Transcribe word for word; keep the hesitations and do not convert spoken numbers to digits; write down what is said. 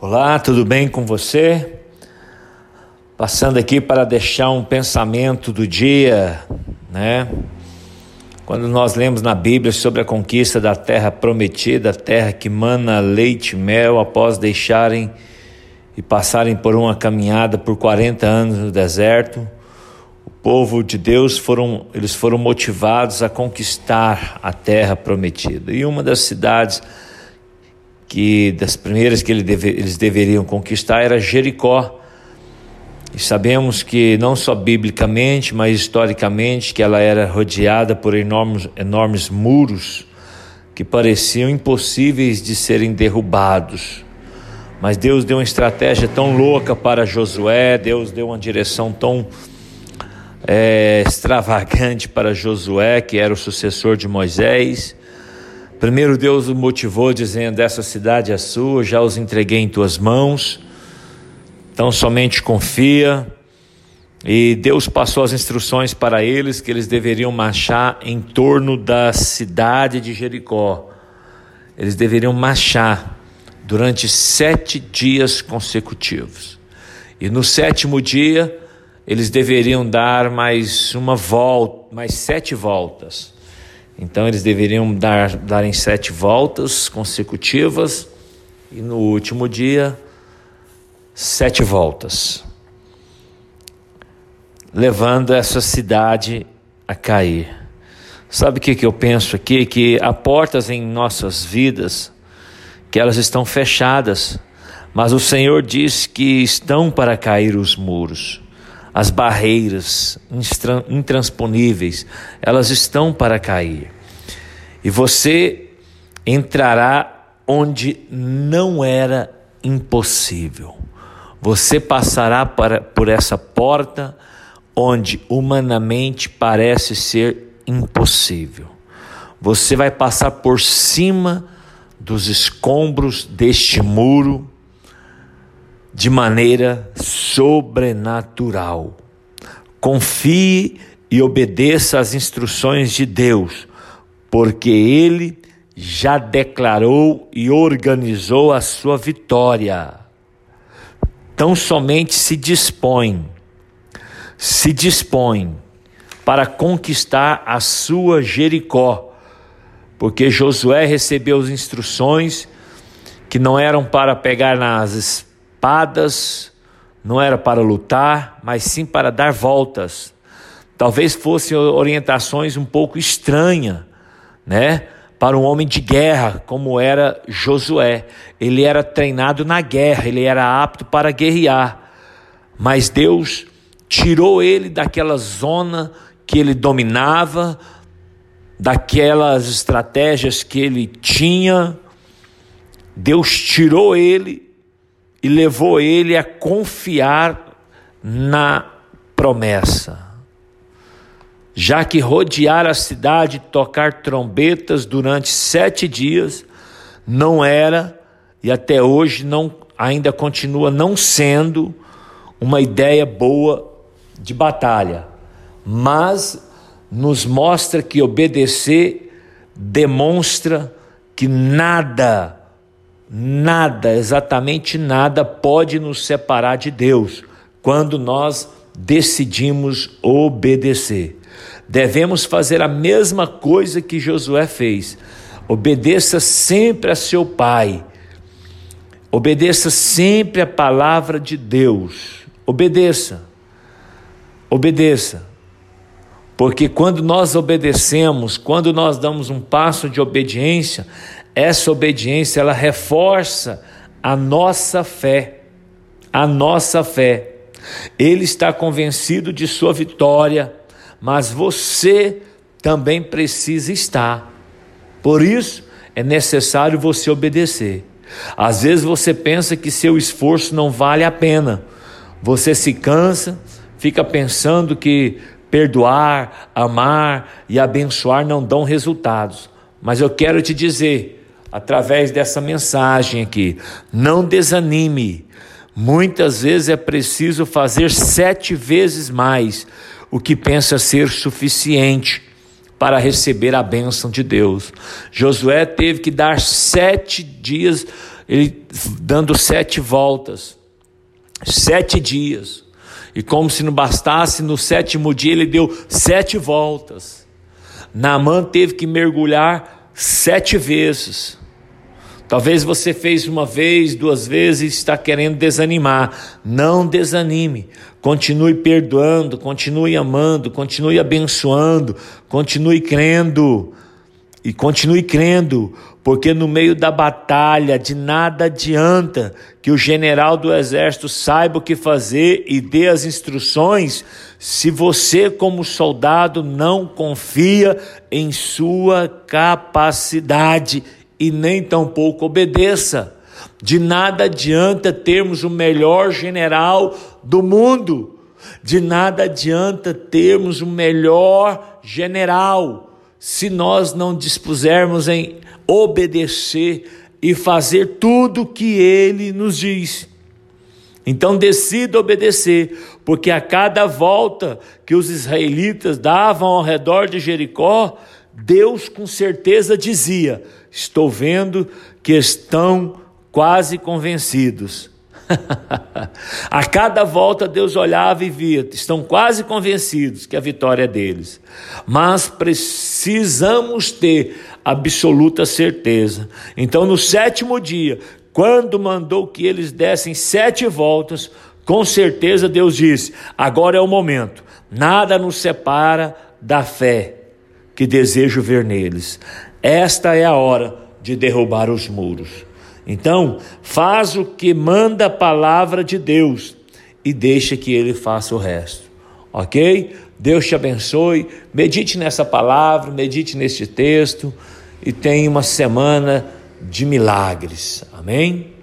Olá, tudo bem com você? Passando aqui para deixar um pensamento do dia, né? Quando nós lemos na Bíblia sobre a conquista da terra prometida, a terra que mana leite e mel, após deixarem e passarem por uma caminhada por quarenta anos no deserto, o povo de Deus foram, eles foram motivados a conquistar a terra prometida. E uma das cidades que das primeiras que eles deveriam conquistar era Jericó. E sabemos que não só biblicamente, mas historicamente, que ela era rodeada por enormes, enormes muros que pareciam impossíveis de serem derrubados. Mas Deus deu uma estratégia tão louca para Josué, Deus deu uma direção tão é, extravagante para Josué, que era o sucessor de Moisés. Primeiro Deus o motivou dizendo: essa cidade é sua, já os entreguei em tuas mãos, então somente confia. E Deus passou as instruções para eles que eles deveriam marchar em torno da cidade de Jericó. Eles deveriam marchar durante sete dias consecutivos. E no sétimo dia eles deveriam dar mais uma volta, mais sete voltas. Então eles deveriam dar, dar em sete voltas consecutivas, e no último dia, sete voltas, levando essa cidade a cair. Sabe o que, que eu penso aqui? Que há portas em nossas vidas que elas estão fechadas, mas o Senhor diz que estão para cair os muros. As barreiras intransponíveis, elas estão para cair. E você entrará onde não era impossível. Você passará para, por essa porta onde humanamente parece ser impossível. Você vai passar por cima dos escombros deste muro de maneira sobrenatural. Confie e obedeça às instruções de Deus, porque Ele já declarou e organizou a sua vitória. Então somente se dispõe, se dispõe para conquistar a sua Jericó, porque Josué recebeu as instruções que não eram para pegar nas espadas, Espadas, não era para lutar, mas sim para dar voltas. Talvez fossem orientações um pouco estranhas, né? Para um homem de guerra, como era Josué. Ele era treinado na guerra, ele era apto para guerrear. Mas Deus tirou ele daquela zona que ele dominava, daquelas estratégias que ele tinha. Deus tirou ele e levou ele a confiar na promessa. Já que rodear a cidade, tocar trombetas durante sete dias, não era, e até hoje não, ainda continua não sendo, uma ideia boa de batalha. Mas nos mostra que obedecer demonstra que nada... Nada, exatamente nada pode nos separar de Deus quando nós decidimos obedecer. Devemos fazer a mesma coisa que Josué fez. Obedeça sempre a seu pai. Obedeça sempre a palavra de Deus. Obedeça. Obedeça. Porque quando nós obedecemos, quando nós damos um passo de obediência, essa obediência, ela reforça a nossa fé, a nossa fé. Ele está convencido de sua vitória, mas você também precisa estar. Por isso, é necessário você obedecer. Às vezes você pensa que seu esforço não vale a pena. Você se cansa, fica pensando que perdoar, amar e abençoar não dão resultados. Mas eu quero te dizer, através dessa mensagem aqui, não desanime. Muitas vezes é preciso fazer sete vezes mais o que pensa ser suficiente para receber a bênção de Deus. Josué teve que dar sete dias, ele dando sete voltas, sete dias. E como se não bastasse, no sétimo dia ele deu sete voltas. Naamã teve que mergulhar sete vezes. Talvez você fez uma vez, duas vezes e está querendo desanimar. Não desanime. Continue perdoando, continue amando, continue abençoando, continue crendo. E continue crendo, porque no meio da batalha de nada adianta que o general do exército saiba o que fazer e dê as instruções, se você como soldado não confia em sua capacidade e nem tampouco obedeça. De nada adianta termos o melhor general do mundo, de nada adianta termos o melhor general, se nós não dispusermos em obedecer e fazer tudo o que ele nos diz. Então decida obedecer, porque a cada volta que os israelitas davam ao redor de Jericó, Deus com certeza dizia: estou vendo que estão quase convencidos. A cada volta Deus olhava e via, estão quase convencidos que a vitória é deles, mas precisamos ter absoluta certeza. Então no sétimo dia, quando mandou que eles dessem sete voltas, com certeza Deus disse: agora é o momento, nada nos separa da fé que desejo ver neles, esta é a hora de derrubar os muros. Então, faz o que manda a palavra de Deus e deixa que ele faça o resto, ok? Deus te abençoe, medite nessa palavra, medite neste texto e tenha uma semana de milagres, amém?